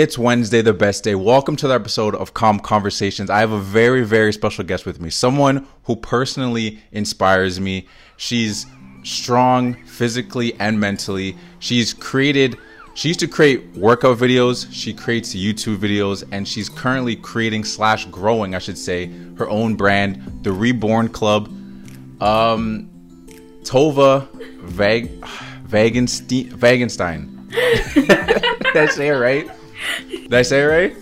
It's Wednesday, the best day. Welcome to the episode of Calm Conversations. I have a very, very special guest with me, someone who personally inspires me. She's strong physically and mentally. She used to create workout videos, she creates YouTube videos, and she's currently creating / growing, I should say, her own brand, The Reborn Club. Tova Wegenstein. Did I say it right? Wegenstein.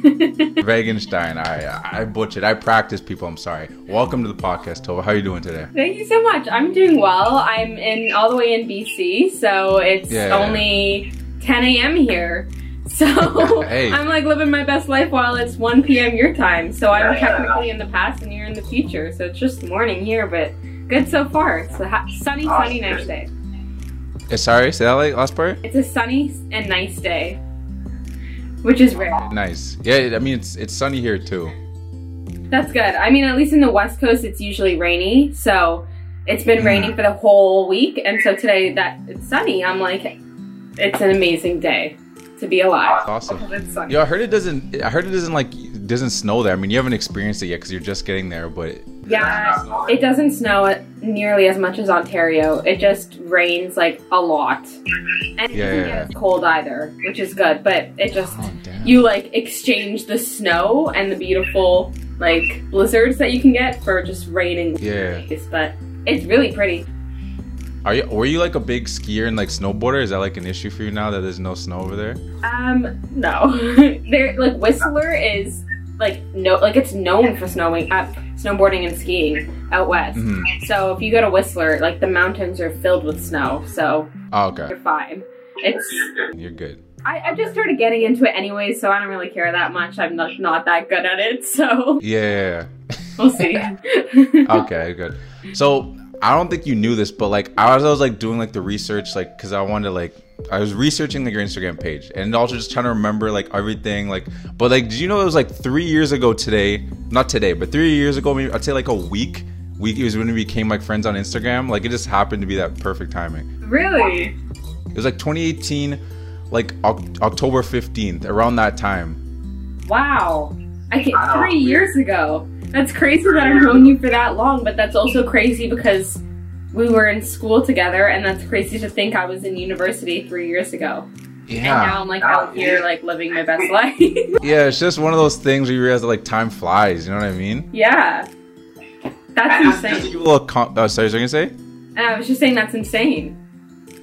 Wegenstein. I butchered. I practice, people. I'm sorry. Welcome to the podcast, Tova. How are you doing today? Thank you so much. I'm doing well. I'm all the way in BC, so it's only 10 a.m. here. So hey. I'm like living my best life while it's 1 p.m. your time. So I'm technically in the past and you're in the future. So it's just morning here, but good so far. It's a sunny, nice day. Sorry, say that last part? It's a sunny and nice day. Which is rare. Nice. Yeah, I mean, it's sunny here too. That's good. I mean, at least in the West Coast, it's usually rainy. So it's been raining for the whole week. And so today that it's sunny, I'm like, it's an amazing day to be alive. Awesome. It's sunny. Yeah, I heard it doesn't snow there. I mean, you haven't experienced it yet because you're just getting there, but... Yeah, it doesn't snow nearly as much as Ontario. It just rains like a lot. And it doesn't get as cold either, which is good, but it just... Oh, you like exchange the snow and the beautiful like blizzards that you can get for just raining. Yeah. But it's really pretty. Were you like a big skier and like snowboarder? Is that like an issue for you now that there's no snow over there? No. There, like Whistler is... it's known for snowboarding and skiing out west. Mm-hmm. So if you go to Whistler, like the mountains are filled with snow. So you're fine. You're good. I just started getting into it anyway, so I don't really care that much. I'm not that good at it. So we'll see. Okay, good. So I don't think you knew this, but like I was like doing like the research, like because I wanted to like. I was researching like your Instagram page and also just trying to remember like everything like, but like, did you know it was like 3 years ago today, not today, but 3 years ago, maybe I'd say like a week, it was when we became like friends on Instagram. Like it just happened to be that perfect timing. Really? It was like 2018, like October 15th, around that time. Wow. 3 years ago. That's crazy that I've known you for that long, but that's also crazy because we were in school together, and that's crazy to think I was in university 3 years ago. Yeah. And now I'm like out here, like living my best life. Yeah, it's just one of those things where you realize that like time flies. You know what I mean? Yeah. That's insane. Just give a little sorry, was I gonna say? I was just saying that's insane.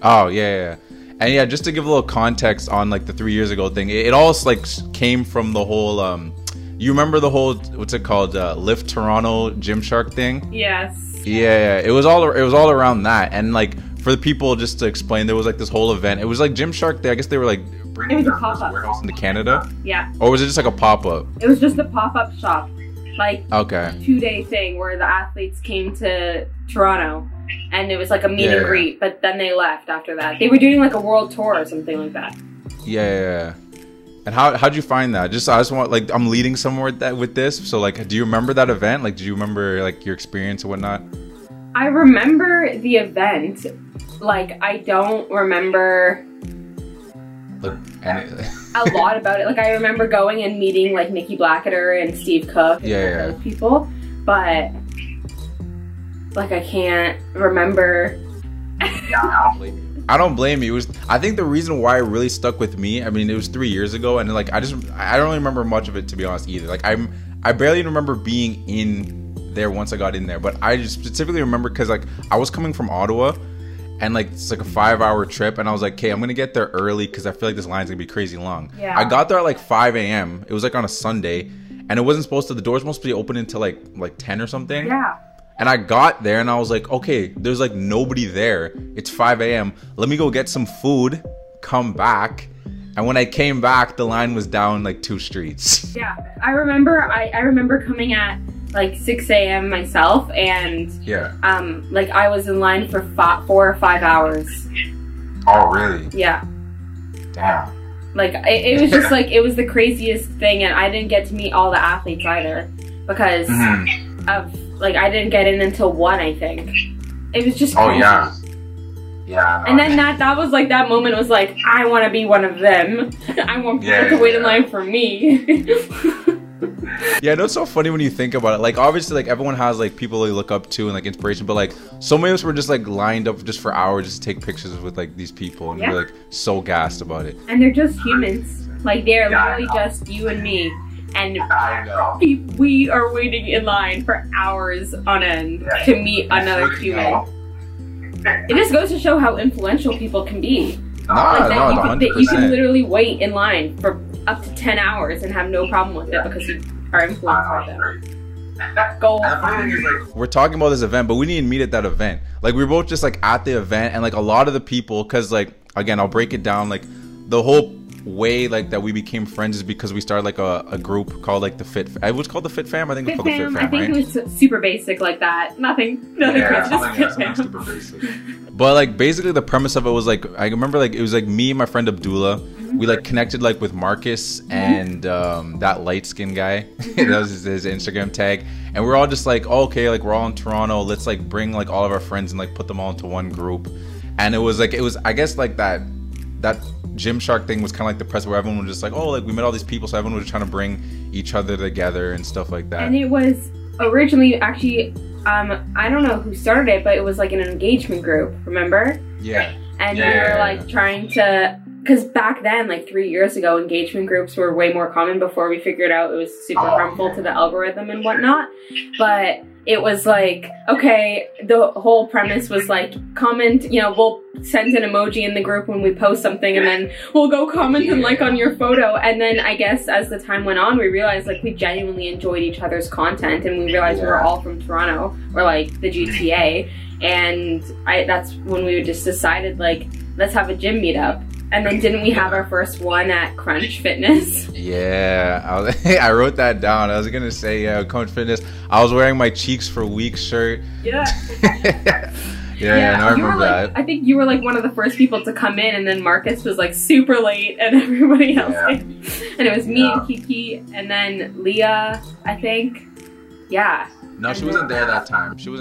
Oh yeah. And yeah, just to give a little context on like the 3 years ago thing, it all like came from the whole. You remember the whole Lift Toronto Gymshark thing? Yes. Yeah, it was all around that, and like for the people just to explain, there was like this whole event. It was like Gymshark. I guess they were like bringing it was a pop-up warehouse into Canada. Yeah. Or was it just like a pop-up? It was just a pop-up shop, like two-day thing where the athletes came to Toronto, and it was like a meet and greet. But then they left after that. They were doing like a world tour or something like that. Yeah. And how'd you find that? I just want like I'm leading somewhere with this. So like, do you remember that event? Like, do you remember like your experience and whatnot? I remember the event. Like, I don't remember a lot about it. Like, I remember going and meeting like Nikki Blacketer and Steve Cook and those people, but like I can't remember. I don't blame you. I think the reason why it really stuck with me, I mean, it was 3 years ago, and like I don't really remember much of it, to be honest, either. Like I barely remember being in there once I got in there, but I just specifically remember because like I was coming from Ottawa, and like it's like a 5-hour trip, and I was like, okay, I'm gonna get there early because I feel like this line's gonna be crazy long. Yeah. I got there at like 5 a.m. It was like on a Sunday, and it wasn't supposed to. The doors were supposed to be open until like 10 or something. Yeah. And I got there and I was like, okay, there's like nobody there. It's 5 a.m. Let me go get some food, come back. And when I came back, the line was down like two streets. Yeah, I remember coming at like 6 a.m. myself and like I was in line for 4 or 5 hours. Oh, really? Yeah. Damn. Like it was just like, it was the craziest thing, and I didn't get to meet all the athletes either because of... Like, I didn't get in until 1, I think. It was just crazy. Oh, yeah. Yeah. And then that was like, that moment was like, I want to be one of them. I want people to wait in line for me. Yeah, I know it's so funny when you think about it. Like, obviously, like, everyone has, like, people they look up to and, like, inspiration. But, like, so many of us were just, like, lined up just for hours just to take pictures with, like, these people. And we were, like, so gassed about it. And they're just humans. Like, they're literally just you and me. And we are waiting in line for hours on end to meet another human. It just goes to show how influential people can be. Like that you can literally wait in line for up to 10 hours and have no problem with it because you are influenced by them. We're talking about this event, but we didn't meet at that event. Like, we were both just like at the event, and like a lot of the people, because like, again, I'll break it down, like the whole way like that we became friends is because we started like a group called like the Fit, it was called the Fit Fam, I think. Fit Fam, Fit Fam, I think, right? It was super basic like that, nothing just super basic. But like basically the premise of it was like, I remember like it was like me and my friend Abdullah, we like connected like with Marcus and that light skinned guy, that was his Instagram tag, and we're all just like, oh, okay, like we're all in Toronto, let's like bring like all of our friends and like put them all into one group. And it was like, it was, I guess like that Gymshark thing was kind of like the press where everyone was just like, oh, like we met all these people, so everyone was trying to bring each other together and stuff like that. And it was originally actually, I don't know who started it, but it was like an engagement group, remember? Yeah. And we were like trying to, because back then, like 3 years ago, engagement groups were way more common before we figured out it was super harmful to the algorithm and whatnot. But it was like, okay, the whole premise was like, comment, you know, we'll send an emoji in the group when we post something, and then we'll go comment and like on your photo. And then I guess as the time went on, we realized like we genuinely enjoyed each other's content, and we realized we were all from Toronto or like the GTA. And that's when we just decided like, let's have a gym meetup. And then didn't we have our first one at Crunch Fitness? Yeah, I wrote that down. I was going to say Crunch Fitness. I was wearing my Cheeks for Weeks shirt. Yeah. Yeah, I remember that. I think you were like one of the first people to come in, and then Marcus was like super late and everybody else. Yeah. And it was me and Kiki and then Leah, I think. Yeah. No, she wasn't there that time. There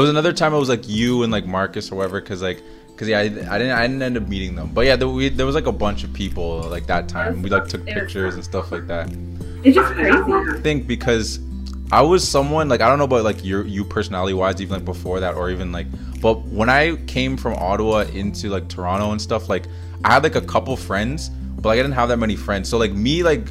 was another time it was like you and like Marcus or whatever, because yeah, I didn't end up meeting them, but yeah, there was like a bunch of people like that time. We like took pictures and stuff like that. It's just crazy. I think because I was someone like, I don't know about like you personality wise, even like before that or even like, but when I came from Ottawa into like Toronto and stuff, like I had like a couple friends, but like I didn't have that many friends. So like me, like,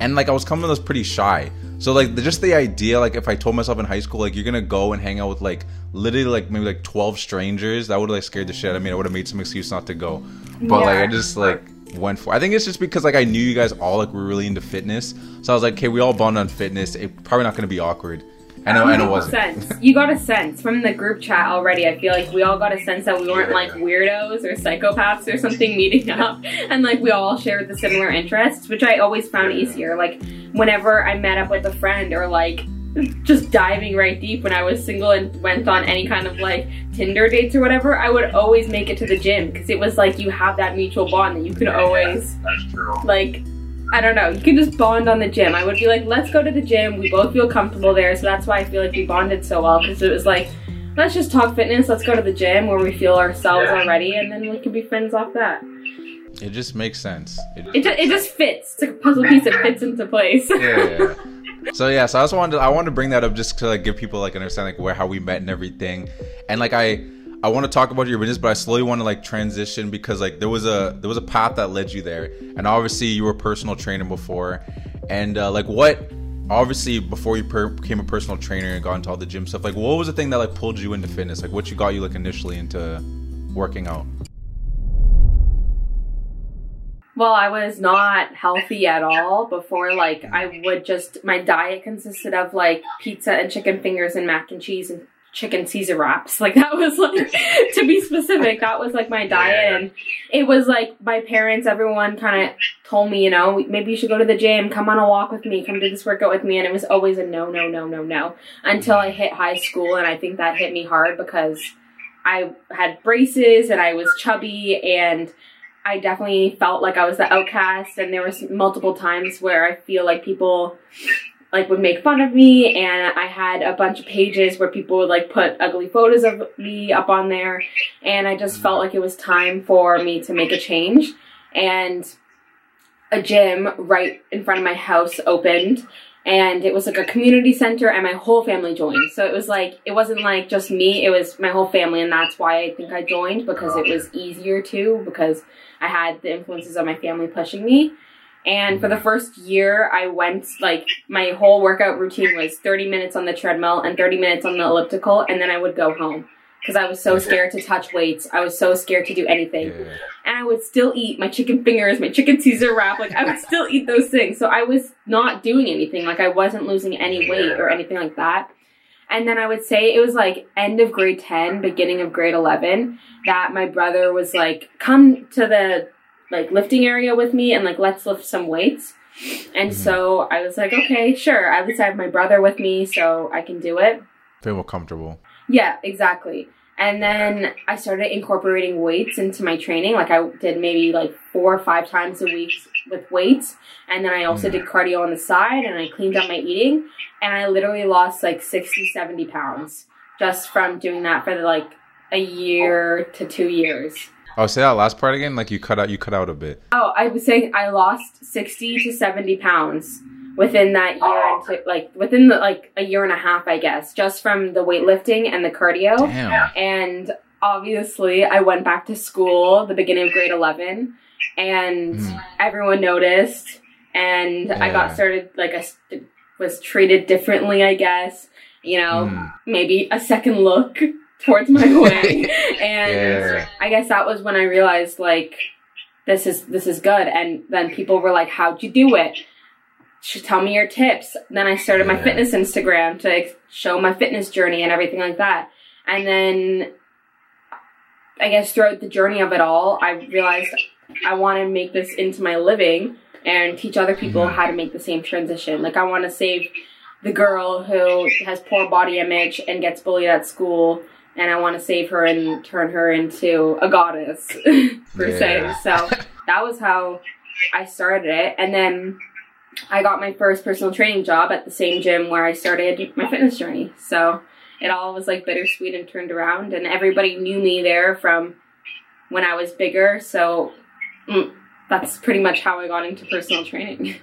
and like I was coming to those pretty shy. So like just the idea, like if I told myself in high school, like you're gonna go and hang out with like literally like maybe like 12 strangers, that would like scared the shit out of me. I would have made some excuse not to go, but like I just like went for. I think it's just because like I knew you guys all like were really into fitness, so I was like, okay, we all bond on fitness. It's probably not gonna be awkward. And it wasn't. You got a sense from the group chat already. I feel like we all got a sense that we weren't like weirdos or psychopaths or something meeting up, and like we all shared the similar interests, which I always found easier. Like whenever I met up with a friend or like just diving right deep when I was single and went on any kind of like Tinder dates or whatever, I would always make it to the gym because it was like you have that mutual bond that you can always like, I don't know, you can just bond on the gym. I would be like, let's go to the gym. We both feel comfortable there. So that's why I feel like we bonded so well, because it was like, let's just talk fitness. Let's go to the gym where we feel ourselves already, and then we can be friends off that. It just makes sense. It just fits. It's like a puzzle piece that fits into place. Yeah. So I just wanted to bring that up just to like give people like an understanding like how we met and everything. And like I want to talk about your business, but I slowly want to like transition because like there was a path that led you there, and obviously you were a personal trainer before, and obviously before you became a personal trainer and got into all the gym stuff, like what was the thing that like pulled you into fitness? Like what you got you like initially into working out? Well, I was not healthy at all before. Like I would just, my diet consisted of like pizza and chicken fingers and mac and cheese and chicken Caesar wraps. Like that was like, to be specific, that was like my diet. And it was like my parents, everyone kind of told me, you know, maybe you should go to the gym, come on a walk with me, come do this workout with me. And it was always a no, until I hit high school. And I think that hit me hard because I had braces and I was chubby, and I definitely felt like I was the outcast. And there was multiple times where I feel like people like would make fun of me, and I had a bunch of pages where people would like put ugly photos of me up on there, and I just felt like it was time for me to make a change. And a gym right in front of my house opened, and it was like a community center, and my whole family joined. So it was like, it wasn't like just me, it was my whole family, and that's why I think I joined, because it was easier to, because I had the influences of my family pushing me. And for the first year, I went, like, my whole workout routine was 30 minutes on the treadmill and 30 minutes on the elliptical, and then I would go home because I was so scared to touch weights. I was so scared to do anything. Yeah. And I would still eat my chicken fingers, my chicken Caesar wrap. Like, I would still eat those things. So I was not doing anything. Like, I wasn't losing any weight or anything like that. And then I would say it was, like, end of grade 10, beginning of grade 11, that my brother was, like, come to the like lifting area with me and like let's lift some weights. And so I was like, okay, sure. At least I have my brother with me, so I can do it. Feel more comfortable. Yeah, exactly. And then I started incorporating weights into my training. Like I did maybe like 4 or 5 times a week with weights. And then I also did cardio on the side, and I cleaned up my eating, and I literally lost like 60-70 pounds just from doing that for like a year to 2 years. Oh, say that last part again. Like you cut out a bit. Oh, I was saying I lost 60-70 pounds within that year, and like within the, like a year and a half, I guess, just from the weightlifting and the cardio. Damn. And obviously, I went back to school the beginning of grade 11, and everyone noticed, and I got started like I was treated differently, I guess. You know, maybe a second look towards my way. And I guess that was when I realized like this is good. And then people were like, how'd you do it? Tell me your tips. Then I started my fitness Instagram to like, show my fitness journey and everything like that. And then I guess throughout the journey of it all, I realized I want to make this into my living and teach other people how to make the same transition. Like I want to save the girl who has poor body image and gets bullied at school, and I want to save her and turn her into a goddess, per se. So that was how I started it. And then I got my first personal training job at the same gym where I started my fitness journey. So it all was like bittersweet and turned around, and everybody knew me there from when I was bigger. So that's pretty much how I got into personal training.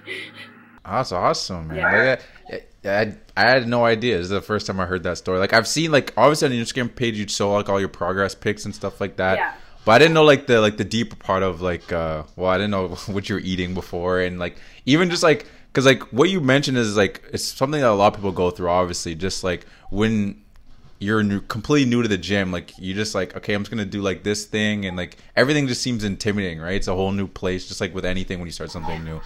That's awesome, man. Yeah. I had no idea. This is the first time I heard that story. Like I've seen like obviously on your Instagram page you saw like all your progress pics and stuff like that. Yeah. But I didn't know like the deeper part of like well, I didn't know what you were eating before, and like even just like because like what you mentioned is like it's something that a lot of people go through. Obviously, just like when you're completely new to the gym, like you just like, okay, I'm just gonna do like this thing, and like everything just seems intimidating, right? It's a whole new place, just like with anything when you start something new.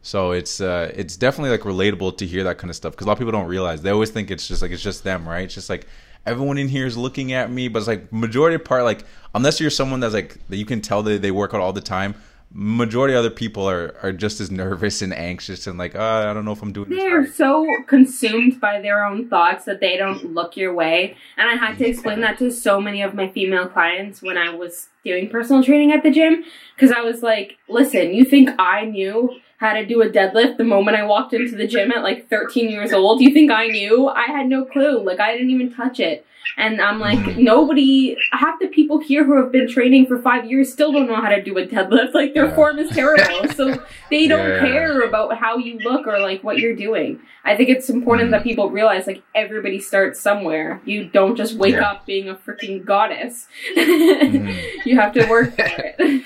So it's definitely like relatable to hear that kind of stuff, because a lot of people don't realize. They always think it's just them, right? It's just like everyone in here is looking at me, but it's like majority of part, like unless you're someone that's like that you can tell that they work out all the time, majority of other people are just as nervous and anxious and like, I don't know if I'm doing this right. They're so consumed by their own thoughts that they don't look your way. And I had to explain that to so many of my female clients when I was doing personal training at the gym, because I was like, listen, you think I knew how to do a deadlift the moment I walked into the gym at like 13 years old? You think I knew? I had no clue. Like I didn't even touch it. And I'm like, nobody, half the people here who have been training for 5 years still don't know how to do a deadlift. Like their form is terrible. So they don't care about how you look or like what you're doing. I think it's important that people realize like everybody starts somewhere. You don't just wake up being a freaking goddess. You have to work for it.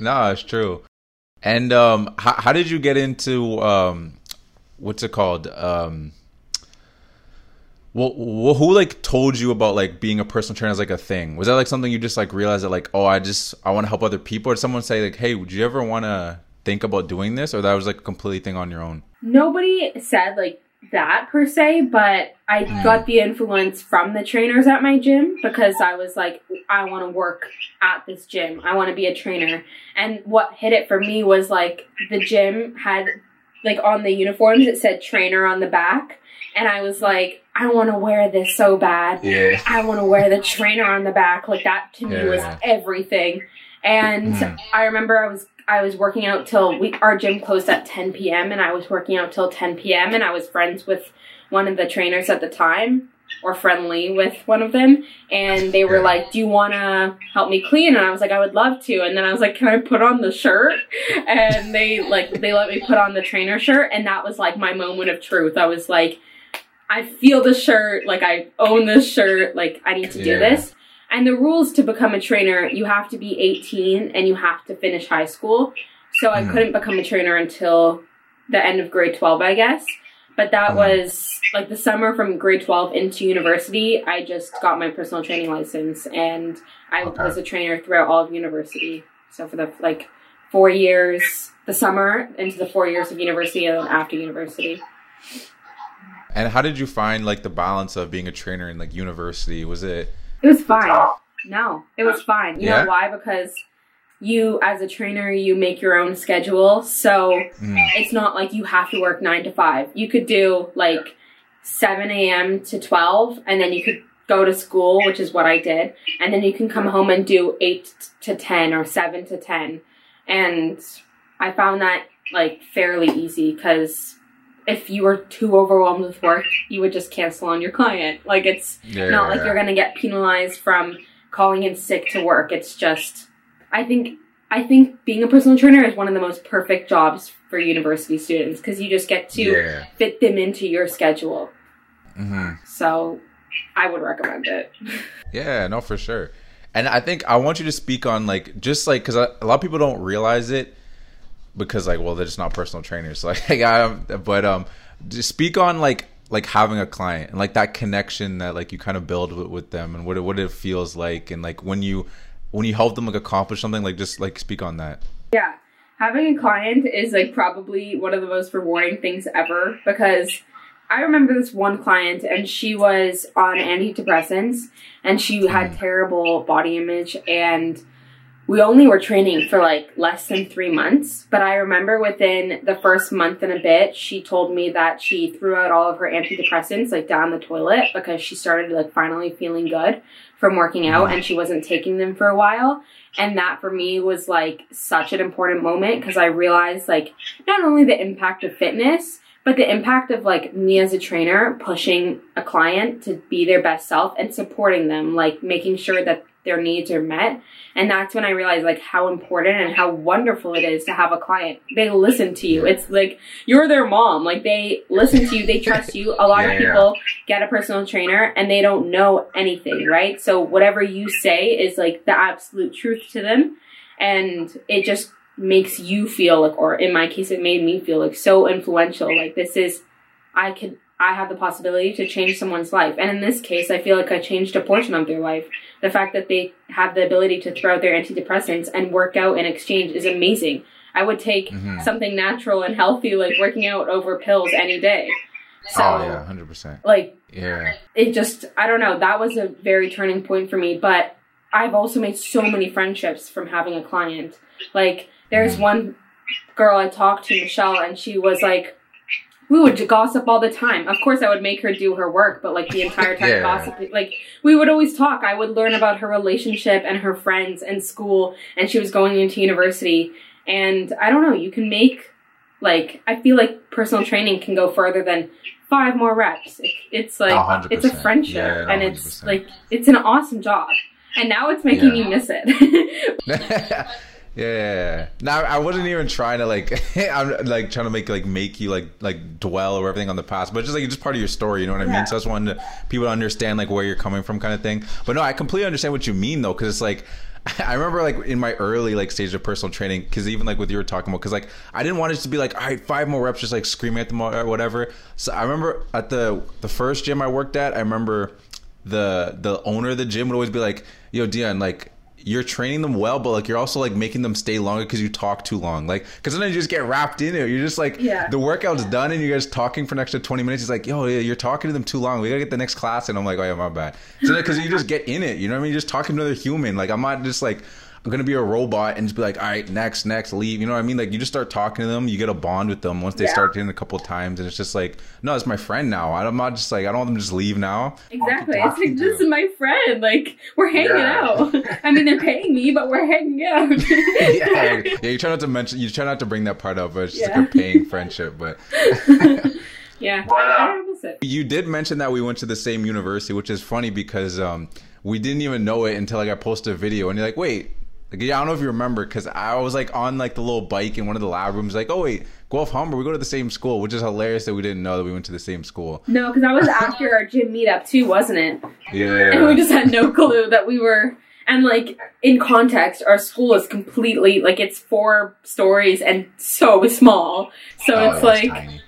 No, it's true. And how did you get into, what's it called? Well, who like told you about like being a personal trainer as like a thing? Was that like something you just like realized that like, oh, I want to help other people? Or did someone say like, hey, would you ever want to think about doing this? Or that was like a complete thing on your own? Nobody said like that per se, but I got the influence from the trainers at my gym, because I was like, I want to work at this gym. I want to be a trainer. And what hit it for me was like the gym had like on the uniforms, it said trainer on the back. And I was like, I want to wear this so bad. Yeah. I want to wear the trainer on the back. Like that to me was everything. And I remember I was I was working out till our gym closed at 10 p.m. and I was working out till 10 p.m. and I was friends with one of the trainers at the time, or friendly with one of them, and they were like, do you want to help me clean? And I was like, I would love to. And then I was like, can I put on the shirt? And they let me put on the trainer shirt, and that was like my moment of truth. I was like, I feel the shirt, like I own this shirt, like I need to do this. And the rules to become a trainer, you have to be 18 and you have to finish high school. So I couldn't become a trainer until the end of grade 12, I guess. But that was like the summer from grade 12 into university. I just got my personal training license, and I was a trainer throughout all of university. So for the 4 years, the summer into the 4 years of university and after university. And how did you find like the balance of being a trainer in like university? Was it? It was fine. No, it was fine. You know why? Because you, as a trainer, you make your own schedule. So it's not like you have to work 9 to 5. You could do like 7 a.m. to 12, and then you could go to school, which is what I did. And then you can come home and do 8 to 10 or 7 to 10. And I found that like fairly easy, because if you were too overwhelmed with work, you would just cancel on your client. Like it's not like you're going to get penalized from calling in sick to work. It's just, I think being a personal trainer is one of the most perfect jobs for university students, because you just get to fit them into your schedule. So I would recommend it. Yeah, no, for sure. And I think I want you to speak on like, just like, because a lot of people don't realize it, because like, well, they're just not personal trainers. Like, just speak on like having a client and like that connection that like you kind of build with them, and what it feels like, and like when you help them like accomplish something, like just like speak on that. Yeah. Having a client is like probably one of the most rewarding things ever, because I remember this one client, and she was on antidepressants and she had terrible body image, and we only were training for like less than 3 months. But I remember within the first month and a bit, she told me that she threw out all of her antidepressants like down the toilet, because she started like finally feeling good from working out, and she wasn't taking them for a while. And that for me was like such an important moment, because I realized like not only the impact of fitness, but the impact of like me as a trainer pushing a client to be their best self and supporting them, like making sure that their needs are met. And that's when I realized like how important and how wonderful it is to have a client. They listen to you. It's like you're their mom. Like they listen to you. They trust you. A lot of people get a personal trainer and they don't know anything, right? So whatever you say is like the absolute truth to them. And it just makes you feel like, or in my case, it made me feel like so influential. Like this is, I have the possibility to change someone's life. And in this case, I feel like I changed a portion of their life. The fact that they have the ability to throw out their antidepressants and work out in exchange is amazing. I would take something natural and healthy, like working out, over pills any day. So, 100%. Like, it just, I don't know. That was a very turning point for me. But I've also made so many friendships from having a client. Like, there's one girl I talked to, Michelle, and she was like, we would gossip all the time. Of course, I would make her do her work, but like the entire time gossiping, like we would always talk. I would learn about her relationship and her friends and school, and she was going into university. And I don't know, you can make like, I feel like personal training can go further than 5 more reps. It's like, 100%. It's a friendship, and it's like, it's an awesome job. And now it's making me miss it. Yeah. Now I wasn't even trying to like, I'm like trying to make you like dwell or everything on the past, but it's just like, it's just part of your story. You know what I mean? So I just wanted people to understand like where you're coming from, kind of thing. But no, I completely understand what you mean though. Cause it's like, I remember like in my early like stage of personal training, cause even like what you were talking about, cause like, I didn't want it to be like, all right, 5 more reps, just like screaming at them or whatever. So I remember at the first gym I worked at, I remember the owner of the gym would always be like, yo, Dion, like, you're training them well, but like you're also like making them stay longer because you talk too long. Like, because sometimes you just get wrapped in it. You're just like, the workout's done and you guys talking for an extra 20 minutes. He's like, yo, you're talking to them too long. We gotta get the next class. And I'm like, oh yeah, my bad. So because you just get in it, you know what I mean? You're just talking to another human. Like I'm not just like, I'm gonna be a robot and just be like, all right, next, leave. You know what I mean? Like you just start talking to them, you get a bond with them once they start doing a couple of times, and it's just like, no, it's my friend now. I'm not just like, I don't want them to just leave now. Exactly, it's like, this is my friend. Like we're hanging out. I mean, and they're paying me, but we're hanging out. Yeah. Yeah, you try not to mention, you try not to bring that part up, but it's just like a paying friendship, but yeah, I miss it. You did mention that we went to the same university, which is funny because we didn't even know it until like I posted a video and you're like, wait, like, yeah, I don't know if you remember, because I was like on like the little bike in one of the lab rooms like, oh wait, Guelph-Humber, we go to the same school, which is hilarious that we didn't know that we went to the same school. No, because that was after our gym meetup too, wasn't it? Yeah. And we just had no clue that we were, and like in context, our school is completely like, it's 4 stories and so small. So oh, it's like tiny.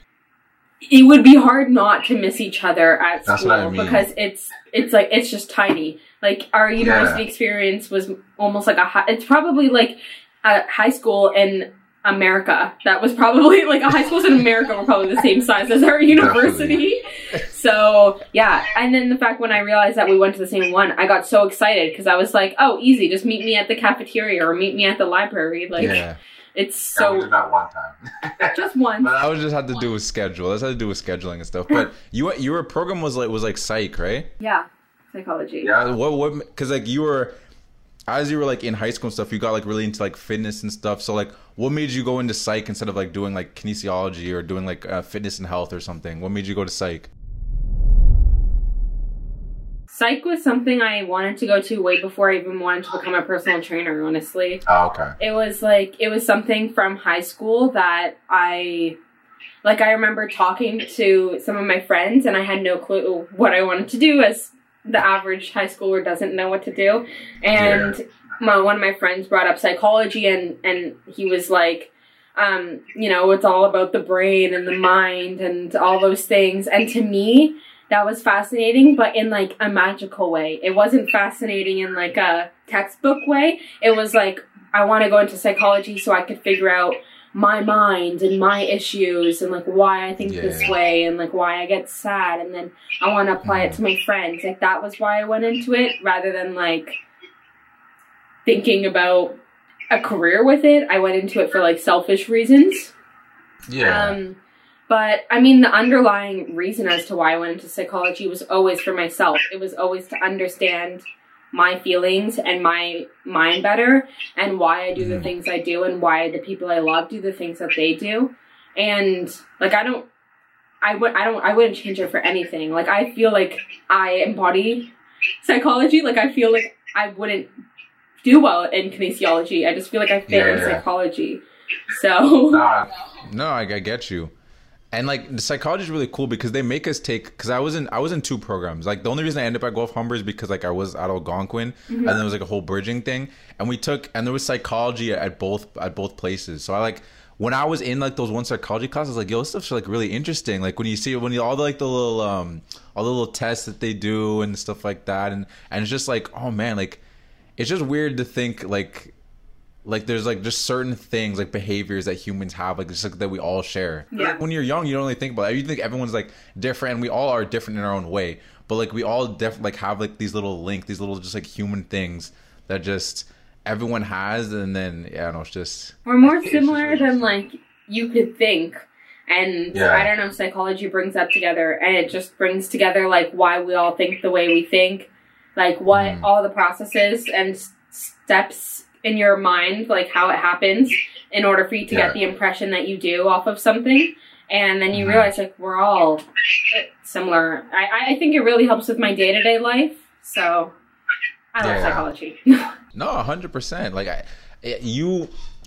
It would be hard not to miss each other at That's school, I mean. Because it's like, it's just tiny. Like our university experience was almost like it's probably like a high school in America. That was probably like a high schools in America were probably the same size as our university. Definitely. So yeah. And then the fact when I realized that we went to the same one, I got so excited because I was like, oh, easy. Just meet me at the cafeteria or meet me at the library. Like it's so. We did that one time. Just one. But that was just had to do with schedule. That's had to do with scheduling and stuff. But your program was like psych, right? Yeah. Psychology. Yeah. What? Because like as you were like in high school and stuff, you got like really into like fitness and stuff. So like, what made you go into psych instead of like doing like kinesiology or doing like fitness and health or something? What made you go to psych? Psych was something I wanted to go to way before I even wanted to become a personal trainer. Honestly. Oh, okay. It was something from high school that I remember talking to some of my friends and I had no clue what I wanted to do, as the average high schooler doesn't know what to do. And one of my friends brought up psychology and he was like, you know, it's all about the brain and the mind and all those things. And to me, that was fascinating, but in like a magical way. It wasn't fascinating in like a textbook way. It was like, I want to go into psychology so I could figure out my mind and my issues and like why I think this way and like why I get sad, and then I want to apply it to my friends. Like that was why I went into it, rather than like thinking about a career with it. I went into it for like selfish reasons. Yeah. But I mean, the underlying reason as to why I went into psychology was always for myself. It was always to understand my feelings and my mind better, and why I do the things I do, and why the people I love do the things that they do. And like, I wouldn't change it for anything. Like, I feel like I embody psychology. Like, I feel like I wouldn't do well in kinesiology. I just feel like I fit in psychology. So no, I get you. And like the psychology is really cool because they make us take, because I was in 2 programs. Like the only reason I ended up at Guelph-Humber is because like I was at Algonquin, and then it was like a whole bridging thing, and there was psychology at both places. So I like when I was in like those one psychology class, I was like, yo, this stuff's like really interesting. Like when you all the like the little tests that they do and stuff like that, and it's just like, oh man, like it's just weird to think like there's like just certain things, like behaviors that humans have, like just like that we all share. Yeah. Like when you're young, you don't really think about it. You think everyone's like different, and we all are different in our own way. But like we all like have like these little links, these little just like human things that just everyone has. And then yeah, I don't know, it's just we're more similar than like you could think. And I don't know, psychology brings that together, and it just brings together like why we all think the way we think, like what all the processes and steps in your mind, like how it happens in order for you to get the impression that you do off of something. And then you realize like we're all similar. I think it really helps with my day-to-day life. So I love psychology. No, 100%. Like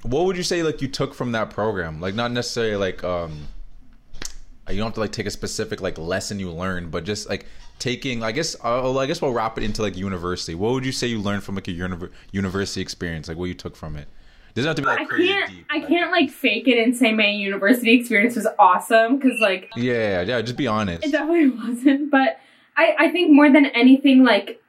what would you say like you took from that program? Like not necessarily like, you don't have to like take a specific like lesson you learned, but just like taking, I guess we'll wrap it into like university. What would you say you learned from like a university experience? Like what you took from it? Doesn't have to be like crazy deep. I can't like fake it and say my university experience was awesome, because like just be honest. It definitely wasn't, but I think more than anything, like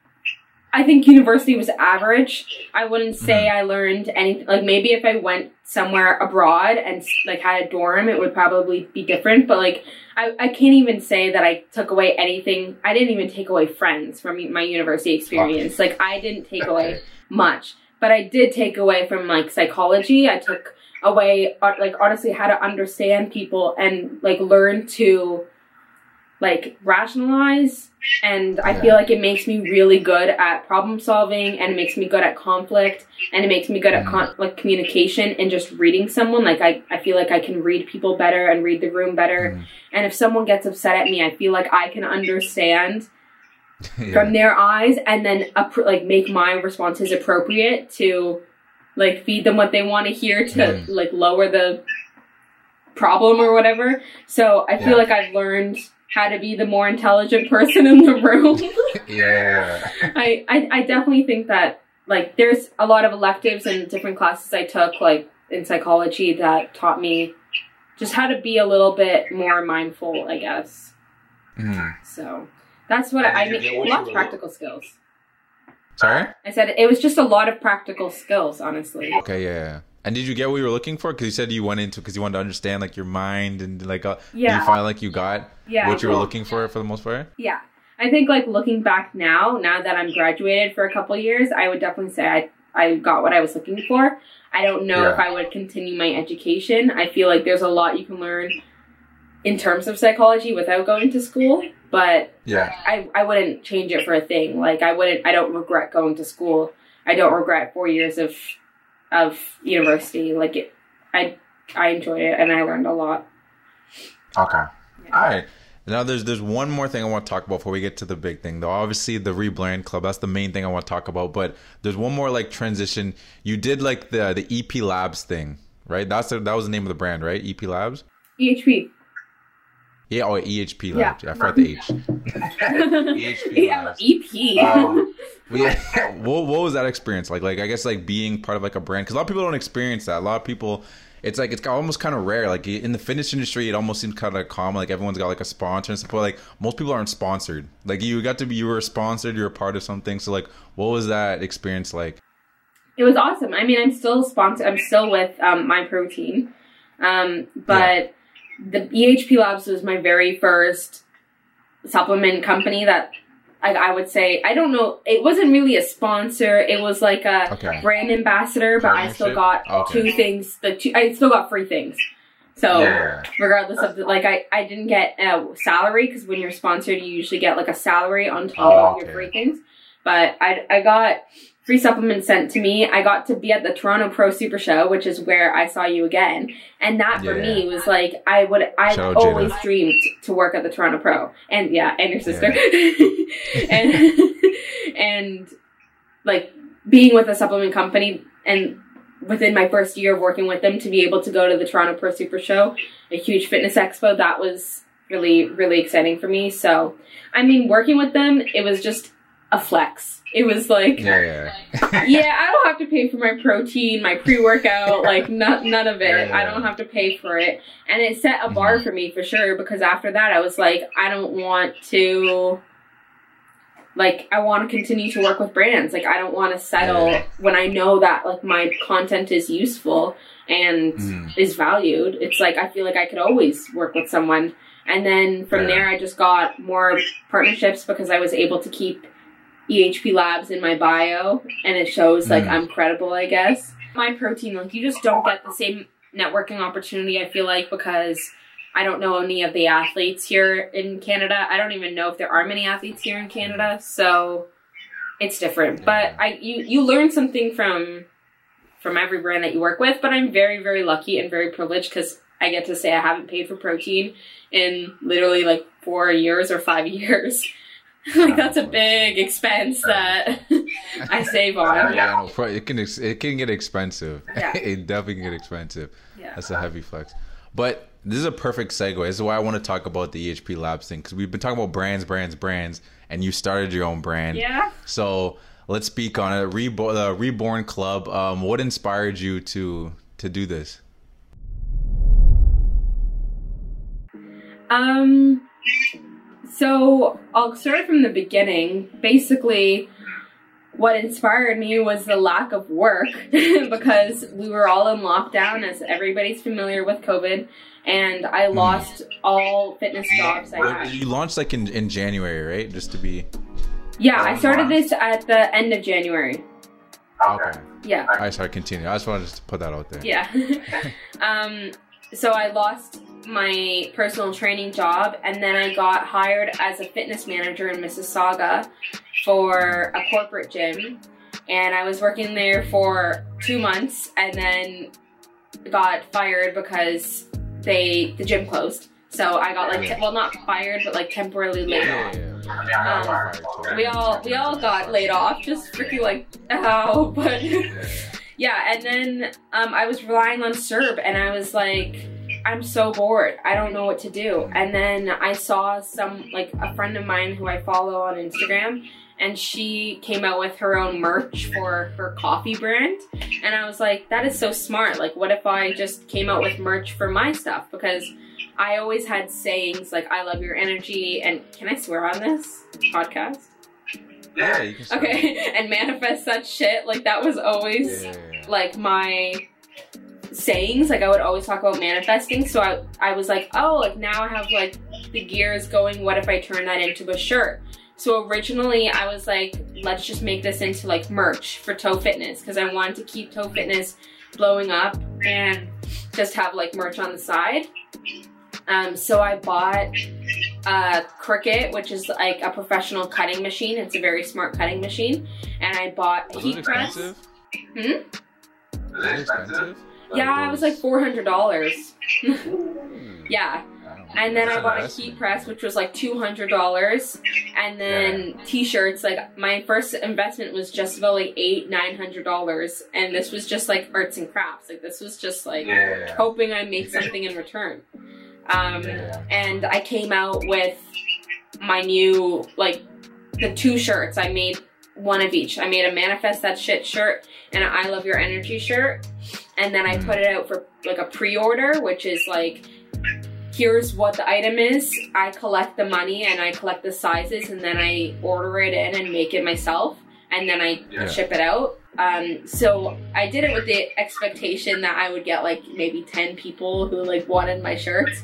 I think university was average. I wouldn't say I learned anything. Like maybe if I went somewhere abroad and like had a dorm, it would probably be different. But like I can't even say that I took away anything. I didn't even take away friends from my university experience. Like I didn't take away much, but I did take away from like psychology. I took away like honestly how to understand people and like learn to like rationalize, and I feel like it makes me really good at problem solving, and it makes me good at conflict, and it makes me good at communication and just reading someone. Like I feel like I can read people better and read the room better. And if someone gets upset at me, I feel like I can understand from their eyes, and then like make my responses appropriate to like feed them what they want to hear to like lower the problem or whatever. So I feel like I've learned how to be the more intelligent person in the room. I definitely think that like there's a lot of electives and different classes I took like in psychology that taught me just how to be a little bit more mindful, I guess. So that's what I mean. Lots of practical skills. Sorry? I said it was just a lot of practical skills, honestly. Okay, and did you get what you were looking for? Because you said you went into, because you wanted to understand like your mind and like, did you find like you got what you were looking for the most part? Yeah. I think like looking back now that I'm graduated for a couple of years, I would definitely say I got what I was looking for. I don't know if I would continue my education. I feel like there's a lot you can learn in terms of psychology without going to school, but I wouldn't change it for a thing. Like I don't regret going to school. I don't regret 4 years of university. Like I enjoyed it and I learned a lot. Okay. Yeah. All right. Now there's one more thing I want to talk about before we get to the big thing though. Obviously the Reborn Club, that's the main thing I want to talk about, but there's one more like transition. You did like the EHP Labs thing, right? That was the name of the brand, right? EHP Labs? EHP. Yeah, oh, EHP Labs. Yeah, I forgot the H. EHP Labs. EP. What was that experience like? Like, I guess, like, being part of, like, a brand. Because a lot of people don't experience that. A lot of people, it's, like, it's almost kind of rare. Like, in the fitness industry, it almost seems kind of common. Like, everyone's got, like, a sponsor and stuff. But, like, most people aren't sponsored. Like, you were sponsored. You were part of something. So, like, what was that experience like? It was awesome. I mean, I'm still sponsored. I'm still with MyProtein. But... Yeah. The EHP Labs was my very first supplement company that I would say, I don't know, it wasn't really a sponsor. It was like a brand ambassador, but I still got two things. I still got free things. So regardless of the, like, I didn't get a salary because when you're sponsored, you usually get like a salary on top of your free things. But I got free supplements sent to me. I got to be at the Toronto Pro Super Show, which is where I saw you again. And that for me was like, I always dreamed to work at the Toronto Pro. And and your sister. And like being with a supplement company and within my first year of working with them to be able to go to the Toronto Pro Super Show, a huge fitness expo, that was really, really exciting for me. So, I mean, working with them, it was just a flex. It was like, I don't have to pay for my protein, my pre-workout, like none of it. I don't have to pay for it. And it set a bar for me for sure, because after that I was like, I don't want to, like, I want to continue to work with brands. Like, I don't want to settle when I know that like my content is useful and is valued. It's like, I feel like I could always work with someone. And then from there, I just got more partnerships because I was able to keep EHP Labs in my bio, and it shows like I'm credible, I guess. MyProtein, like, you just don't get the same networking opportunity, I feel like, because I don't know any of the athletes here in Canada. I don't even know if there are many athletes here in Canada, so it's different. But you learn something from every brand that you work with. But I'm very, very lucky and very privileged because I get to say I haven't paid for protein in literally like 4 years or 5 years. Like, that's a big expense that I save on. Yeah, no, it can get expensive. Yeah. It definitely can get expensive. Yeah. That's a heavy flex. But this is a perfect segue. This is why I want to talk about the EHP Labs thing, because we've been talking about brands, and you started your own brand. Yeah. So let's speak on it. The Reborn Club. What inspired you to do this? So I'll start from the beginning. Basically, what inspired me was the lack of work because we were all in lockdown, as everybody's familiar with COVID, and I lost all fitness jobs I had. You launched like in January, right? Just to be... Yeah, I started this at the end of January. Okay. Yeah. All right, sorry, continue. I just wanted to put that out there. Yeah. So I lost my personal training job, and then I got hired as a fitness manager in Mississauga for a corporate gym, and I was working there for 2 months and then got fired because the gym closed. So I got like, well, not fired, but like temporarily laid off. We all got laid off, just freaking like, ow, but yeah. And then I was relying on Serb, and I was like, I'm so bored, I don't know what to do. And then I saw a friend of mine who I follow on Instagram, and she came out with her own merch for her coffee brand. And I was like, that is so smart. Like, what if I just came out with merch for my stuff? Because I always had sayings like, I love your energy, and can I swear on this podcast? Yeah, you can swear. Okay, and manifest such shit. Like, that was always like my sayings. Like, I would always talk about manifesting. So I was like, oh, like now I have like the gears going. What if I turn that into a shirt? So originally I was like, let's just make this into like merch for Toe Fitness, because I wanted to keep Toe Fitness blowing up and just have like merch on the side. So I bought a Cricut, which is like a professional cutting machine. It's a very smart cutting machine. And I bought a heat press. Was it expensive? Was it expensive? Yeah, it was like $400. Yeah. And then I bought a heat press, which was like $200. And then t-shirts, like my first investment was just about like $900. And this was just like arts and crafts. Like this was just like hoping I made something in return. And I came out with my new, like the two shirts. I made one of each. I made a Manifest That Shit shirt and an I Love Your Energy shirt. And then I put it out for like a pre-order, which is like, here's what the item is. I collect the money and I collect the sizes, and then I order it in and make it myself, and then I ship it out. So I did it with the expectation that I would get like maybe 10 people who like wanted my shirts.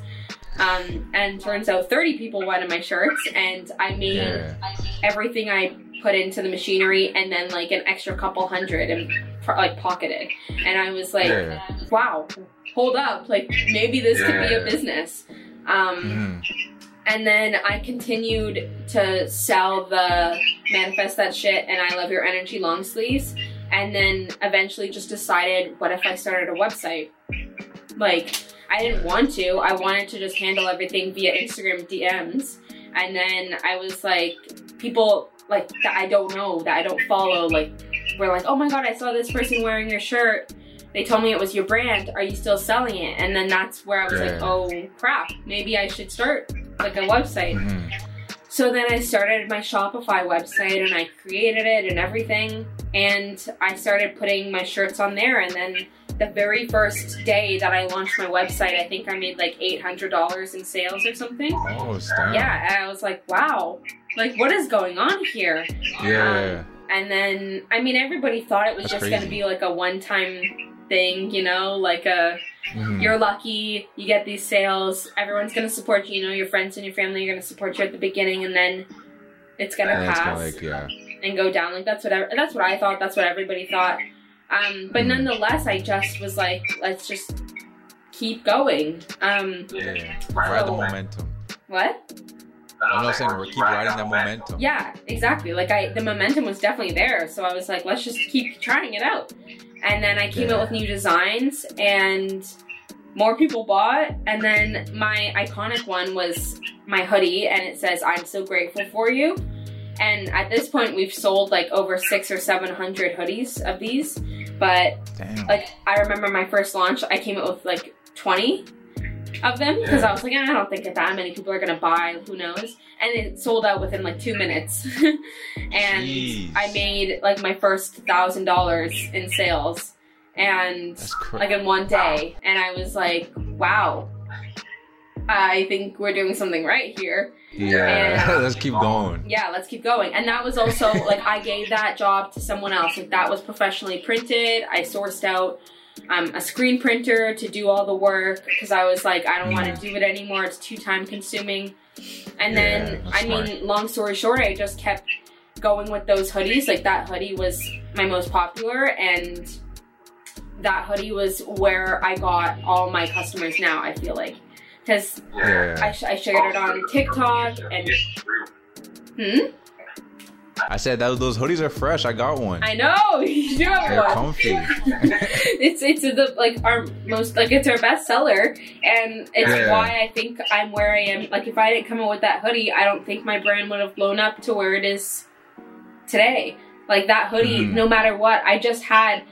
And turns out 30 people wanted my shirts, and I made everything I put into the machinery, and then like an extra couple hundred and like pocketed. And I was like, wow, hold up, like maybe this could be a business. And then I continued to sell the Manifest That Shit and I Love Your Energy long sleeves. And then eventually just decided, what if I started a website? Like, I didn't want to. I wanted to just handle everything via Instagram DMs. And then I was like, people like that I don't know, that I don't follow, like, were like, oh my God, I saw this person wearing your shirt. They told me it was your brand. Are you still selling it? And then that's where I was like, oh crap, maybe I should start like a website. So then I started my Shopify website, and I created it and everything, and I started putting my shirts on there. And then the very first day that I launched my website, I think I made like $800 in sales or something. Oh, snap. Yeah, and I was like, wow, like what is going on here? Yeah. And then, I mean, everybody thought it was just going to be like a one-time thing, you know, like a... You're lucky, you get these sales, everyone's going to support you, you know, your friends and your family are going to support you at the beginning, and then it's going to pass and go down. Like, that's what I thought, that's what everybody thought. But nonetheless, I just was like, let's just keep going. Ride the momentum. What? I'm not saying keep riding that momentum. Yeah, exactly. Like, the momentum was definitely there, so I was like, let's just keep trying it out. And then I came out with new designs, and more people bought. And then my iconic one was my hoodie, and it says, I'm so grateful for you. And at this point, we've sold like over 600 or 700 hoodies of these. But like, I remember my first launch, I came out with like 20 of them, because I was like, I don't think that many people are gonna buy, who knows. And it sold out within like 2 minutes. And I made like my first $1,000 in sales, and like in one day. And I was like, wow, I think we're doing something right here. Yeah, let's keep going. Yeah, let's keep going. And that was also like, I gave that job to someone else. Like, that was professionally printed. I sourced out a screen printer to do all the work, because I was like, I don't want to do it anymore, it's too time consuming. And then, I mean, long story short, I just kept going with those hoodies. Like, that hoodie was my most popular, and that hoodie was where I got all my customers now, I feel like. because I shared it on TikTok and. I said that those hoodies are fresh. I got one. I know you do have They're one. Comfy. It's the, like our most like it's our best seller, and it's why I think I'm where I am. Like if I didn't come in with that hoodie, I don't think my brand would have blown up to where it is today. Like that hoodie, no matter what. I just had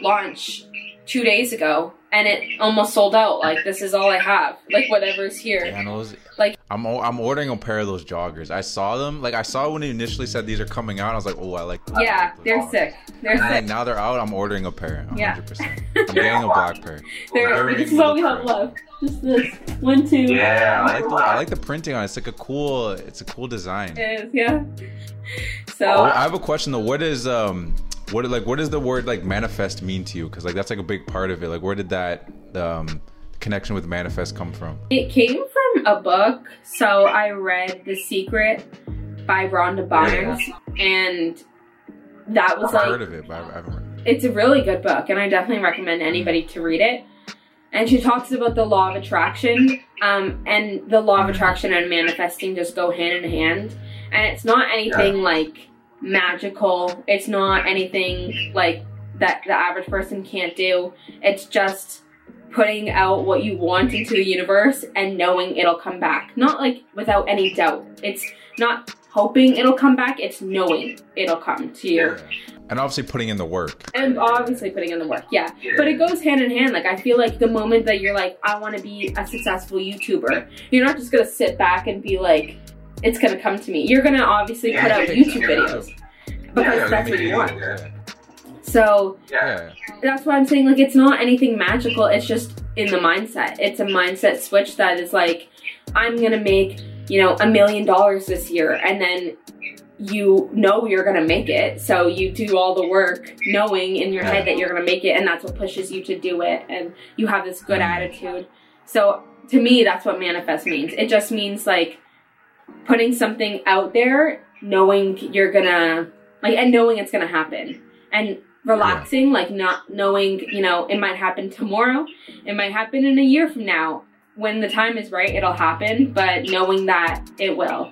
launch 2 days ago, and it almost sold out. Like this is all I have. Like whatever's here. Yeah, like I'm ordering a pair of those joggers. I saw them. Like I saw when you initially said these are coming out. I was like, oh, I like them. Yeah, like they're joggers. Sick. They're and sick. Like, now they're out. I'm ordering a pair. 100%. Yeah. I'm getting a black pair. This is all we have left. Just this 1, 2. Yeah, I like the printing on it. It's like a cool. It's a cool design. It is. Yeah. So I have a question though. What is what does the word like manifest mean to you? Because like that's like a big part of it. Like where did that connection with manifest come from? It came from a book. So I read The Secret by Rhonda Byrne, and that was like I've heard of it, but I haven't read it. It's a really good book, and I definitely recommend anybody to read it. And she talks about the law of attraction, and the law of attraction and manifesting just go hand in hand. And it's not anything like magical. It's not anything like that the average person can't do. It's just putting out what you want into the universe and knowing it'll come back. Not like without any doubt. It's not hoping it'll come back. It's knowing it'll come to you. And obviously putting in the work. And obviously putting in the work, yeah. But it goes hand in hand. Like I feel like the moment that you're like, I want to be a successful YouTuber, you're not just going to sit back and be like, it's gonna come to me. You're gonna obviously put out YouTube videos because that's what you want. So that's what I'm saying. Like it's not anything magical. It's just in the mindset. It's a mindset switch that is like, I'm gonna make, you know, $1 million this year, and then you know you're gonna make it. So you do all the work, knowing in your head that you're gonna make it, and that's what pushes you to do it. And you have this good attitude. So to me, that's what manifest means. It just means like putting something out there, knowing you're gonna like, and knowing it's gonna happen, and relaxing, like not knowing, you know, it might happen tomorrow, it might happen in a year from now. When the time is right, it'll happen, but knowing that it will.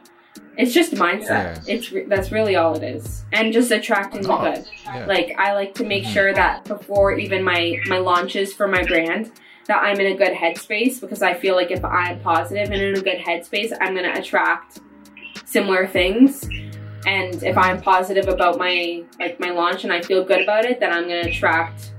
It's just mindset. It's that's really all it is, and just attracting the good. Like I like to make sure that before even my launches for my brand, that I'm in a good headspace, because I feel like if I'm positive and in a good headspace, I'm gonna attract similar things. And if I'm positive about my launch and I feel good about it, then I'm gonna attract,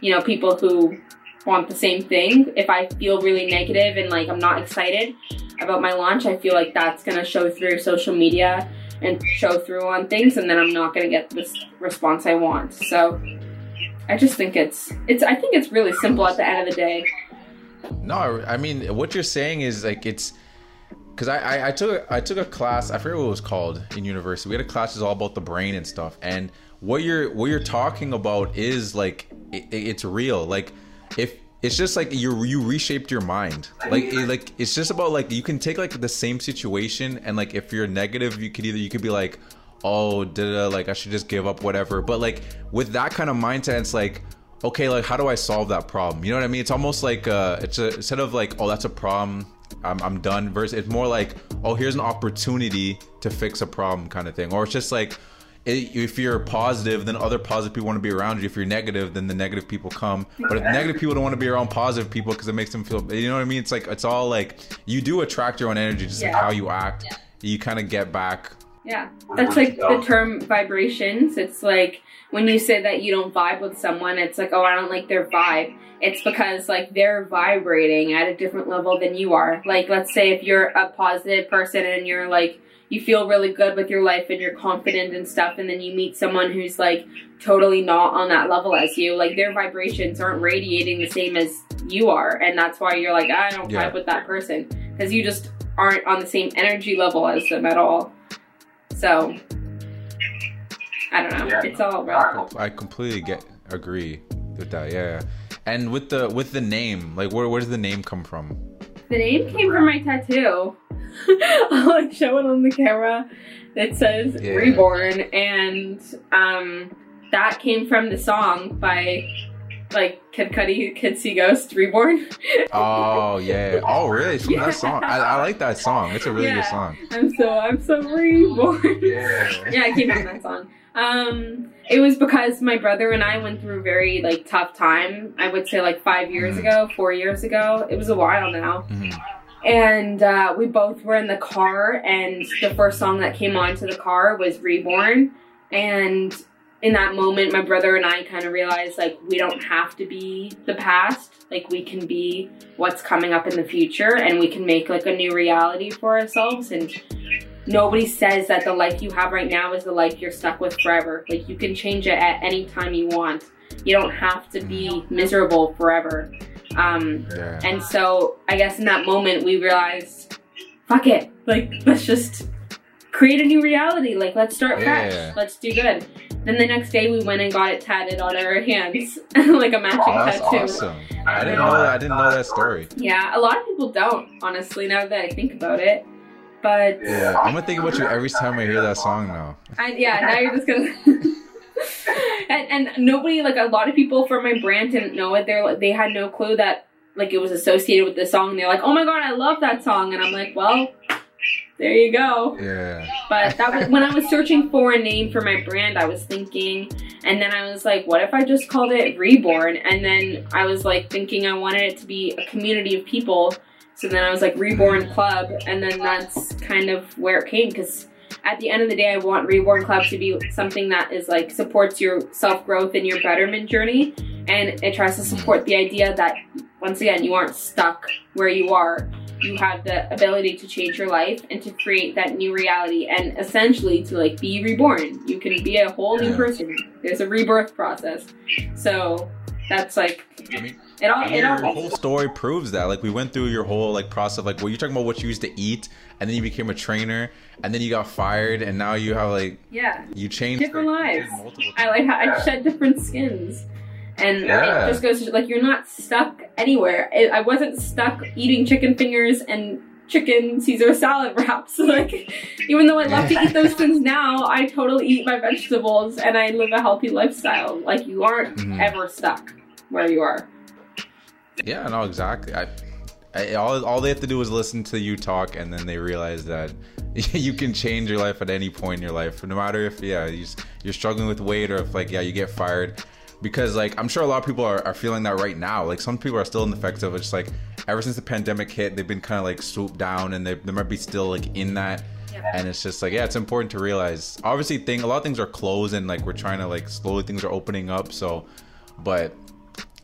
you know, people who want the same thing. If I feel really negative and like I'm not excited about my launch, I feel like that's gonna show through social media and show through on things, and then I'm not gonna get this response I want. So I just think it's really simple at the end of the day. No, I mean, what you're saying is like, it's because I took a class, I forget what it was called, in university. We had a class that's all about the brain and stuff, and what you're talking about is like it's real. Like if it's just like you reshaped your mind, like it's just about like you can take like the same situation, and like if you're negative, you could be like, oh, like I should just give up, whatever. But like with that kind of mindset, it's like, okay, like how do I solve that problem? You know what I mean? It's almost like instead of like, oh, that's a problem, I'm done. Versus it's more like, oh, here's an opportunity to fix a problem kind of thing. Or it's just like, if you're positive, then other positive people want to be around you. If you're negative, then the negative people come. But if negative people don't want to be around positive people because it makes them feel, you know what I mean? It's like, it's all like, you do attract your own energy, just like how you act. Yeah. You kind of get back. Yeah, that's like the term vibrations. It's like when you say that you don't vibe with someone, it's like, oh, I don't like their vibe. It's because like they're vibrating at a different level than you are. Like, let's say if you're a positive person and you're like, you feel really good with your life and you're confident and stuff, and then you meet someone who's like totally not on that level as you, like their vibrations aren't radiating the same as you are. And that's why you're like, I don't vibe with that person, because you just aren't on the same energy level as them at all. So I don't know. It's all relevant. I completely agree with that. Yeah, and with the name, like where does the name come from? The name came from my tattoo. I'll like show it on the camera. It says Reborn, and that came from the song by like Kid Cudi, Kid See Ghost, Reborn. Oh yeah! Oh really? Yeah. That song, I like that song. It's a really good song. I'm so reborn. Yeah. Yeah, I came on that song. It was because my brother and I went through a very like tough time. I would say like 5 years ago, 4 years ago. It was a while now. And we both were in the car, and the first song that came onto the car was Reborn. And in that moment, my brother and I kind of realized, like, we don't have to be the past. Like, we can be what's coming up in the future, and we can make, like, a new reality for ourselves. And nobody says that the life you have right now is the life you're stuck with forever. Like, you can change it at any time you want. You don't have to be miserable forever. And so I guess in that moment we realized, fuck it, like, let's just create a new reality. Like, let's start fresh. Let's do good. Then the next day we went and got it tatted on our hands, like a matching tattoo. Awesome. I didn't know that story. Yeah, a lot of people don't, honestly, now that I think about it. But yeah, I'm gonna think about you every time I hear that song now. Now you're just gonna And nobody, like, a lot of people from my brand didn't know it. They had no clue that, like, it was associated with this song. And they're like, oh my God, I love that song. And I'm like, well, there you go. Yeah. But that was when I was searching for a name for my brand, I was thinking, and then I was like, what if I just called it Reborn? And then I was like thinking I wanted it to be a community of people. So then I was like Reborn Club. And then that's kind of where it came, because at the end of the day, I want Reborn Club to be something that is like supports your self-growth and your betterment journey. And it tries to support the idea that, once again, you aren't stuck where you are. You have the ability to change your life and to create that new reality and essentially to, like, be reborn. You can be a whole new person. There's a rebirth process. So that's like... Your whole story proves that. Like, we went through your whole, like, process. Like, well, you're talking about what you used to eat, and then you became a trainer, and then you got fired, and now you have, like, you changed different lives. I like how I shed different skins, and it just goes to, like, you're not stuck anywhere. I wasn't stuck eating chicken fingers and chicken Caesar salad wraps. Like, even though I love to eat those things now, I totally eat my vegetables and I live a healthy lifestyle. Like, you aren't ever stuck where you are. Yeah, no, exactly. All they have to do is listen to you talk, and then they realize that you can change your life at any point in your life, no matter if you're struggling with weight, or if, like, you get fired. Because, like, I'm sure a lot of people are feeling that right now. Like, some people are still in the effects of it. Just, like, ever since the pandemic hit, they've been kind of, like, swooped down, and they might be still, like, in that. And it's just like, it's important to realize, obviously, a lot of things are closed, and, like, we're trying to, like, slowly things are opening up. So, but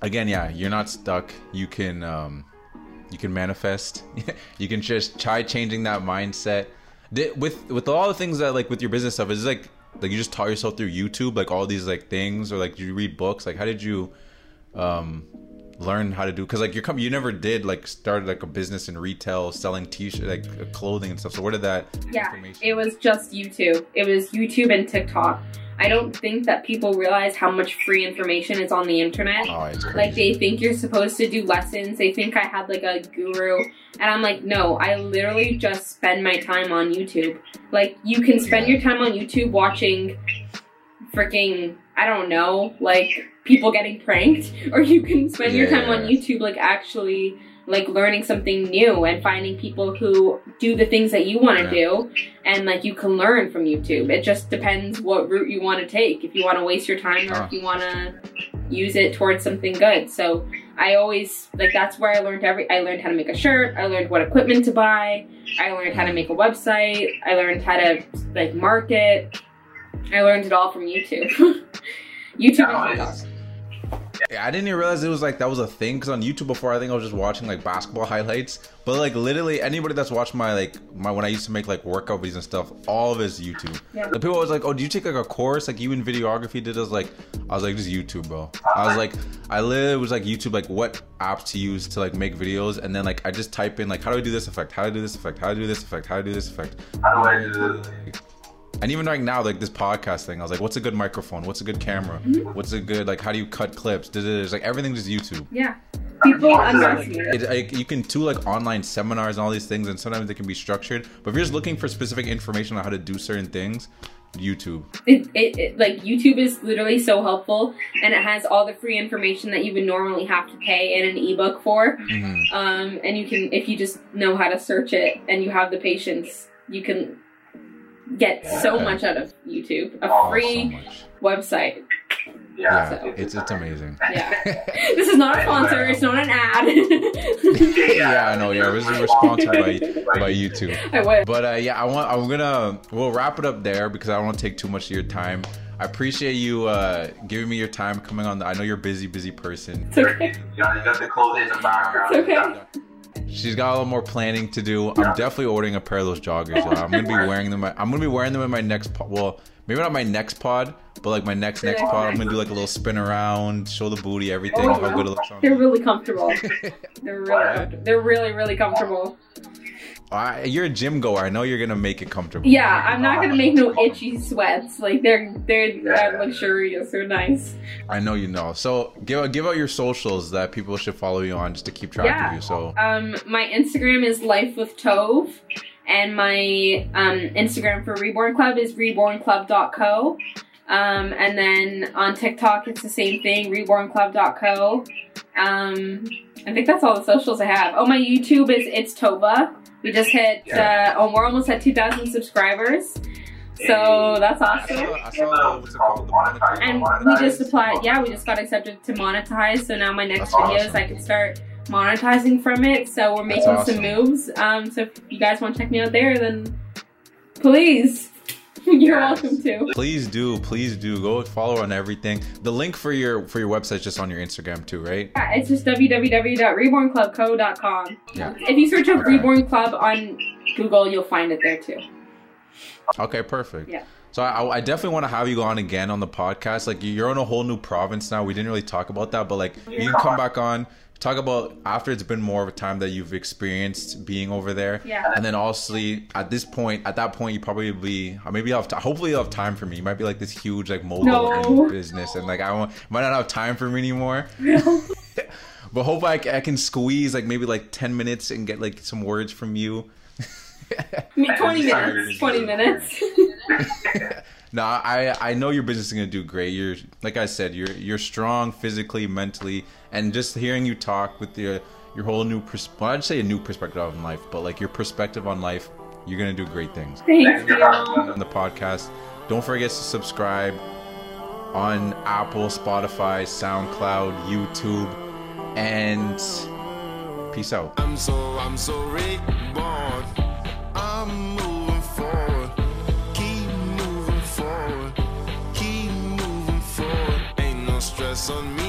again, you're not stuck. You can manifest. You can just try changing that mindset. With all the things that, like, with your business stuff, is like you just taught yourself through YouTube, like, all these, like, things, or, like, you read books? Like, how did you learn how to do? Because, like, you never did, like, started, like, a business in retail selling t-shirt, like, clothing and stuff. So where did that? It was just YouTube. It was YouTube and TikTok. I don't think that people realize how much free information is on the internet. Oh, it's crazy. Like, they think you're supposed to do lessons. They think I had, like, a guru. And I'm like, no, I literally just spend my time on YouTube. Like, you can spend your time on YouTube watching freaking, I don't know, like, people getting pranked. Or you can spend your time on YouTube, like, actually, like, learning something new and finding people who do the things that you want to do, and, like, you can learn from YouTube. It just depends what route you want to take, if you want to waste your time or if you want to use it towards something good. So I always, like, that's where I learned how to make a shirt, I learned what equipment to buy, I learned how to make a website, I learned how to, like, market. I learned it all from YouTube. And TikTok. I didn't even realize it was, like, that was a thing, because on YouTube before, I think I was just watching, like, basketball highlights. But, like, literally anybody that's watched my, like, when I used to make, like, workout videos and stuff, all of it's YouTube. The people was like, oh, do you take, like, a course, like, you in videography did? I was like just YouTube, bro. I was like, I literally was like YouTube, like, what app to use to, like, make videos, and then, like, I just type in, like, how do I do this effect, how do I do this effect, how do I do this effect, how do I do this effect, how do I do this? And even right now, like, this podcast thing, I was like, what's a good microphone? What's a good camera? What's a good, like, how do you cut clips? It's like everything's just YouTube. People underestimate. Like, you can do, like, online seminars and all these things, and sometimes they can be structured. But if you're just looking for specific information on how to do certain things, YouTube. Like YouTube is literally so helpful, and it has all the free information that you would normally have to pay in an ebook for. Mm-hmm. And you can, if you just know how to search it and you have the patience, you can get so much out of YouTube. A free website. Yeah, so. It's amazing. Yeah. This is not a sponsor. It's not an ad. Yeah, I know. Yeah, we're sponsored by YouTube. I would. But yeah, we'll wrap it up there because I don't want to take too much of your time. I appreciate you giving me your time, coming on. I know you're a busy person. It's okay. You got the clothes in the background. It's okay. She's got a lot more planning to do. I'm definitely ordering a pair of those joggers. I'm gonna be wearing them. I'm gonna be wearing them in my next pod. Well, maybe not my next pod, but like my next pod. I'm gonna do like a little spin around, show the booty, everything. Oh, wow. Good looks on. They're really comfortable. They're really, really comfortable. You're a gym goer. I know you're gonna make it comfortable. Yeah, I'm not gonna make no itchy sweats. Like they're luxurious. They're nice. I know you know. So give out your socials that people should follow you on just to keep track of you. So my Instagram is Life with Tove, and my Instagram for Reborn Club is rebornclub.co. And then on TikTok it's the same thing, rebornclub.co. I think that's all the socials I have. Oh, my YouTube is It's Tova. We just hit, we're almost at 2,000 subscribers. So that's awesome. And we just applied, we just got accepted to monetize. So now my next videos, I can start monetizing from it. So we're making some moves. So if you guys want to check me out there, then please. You're welcome to. Please do. Go follow on everything. The link for your website is just on your Instagram too, right? Yeah, it's just www.rebornclubco.com. Yeah. If you search up Reborn Club on Google, you'll find it there too. Okay, perfect. Yeah. So I definitely want to have you on again on the podcast. Like you're in a whole new province now. We didn't really talk about that, but like you can come back on. Talk about after it's been more of a time that you've experienced being over there. Yeah. And then obviously at that point, you probably be, maybe hopefully you'll have time for me. You might be like this huge like mogul in business. And like, might not have time for me anymore. No. But hopefully I can squeeze like maybe like 10 minutes and get like some words from you. 20 minutes. No, I know your business is gonna do great. You're, like I said, you're strong physically, mentally, and just hearing you talk with your whole new perspective. Well, I'd say a new perspective on life, but like your perspective on life, you're gonna do great things. Thank you. On the podcast, don't forget to subscribe on Apple, Spotify, SoundCloud, YouTube, and peace out. I'm so reborn. I'm moving forward. Keep moving forward. Ain't no stress on me.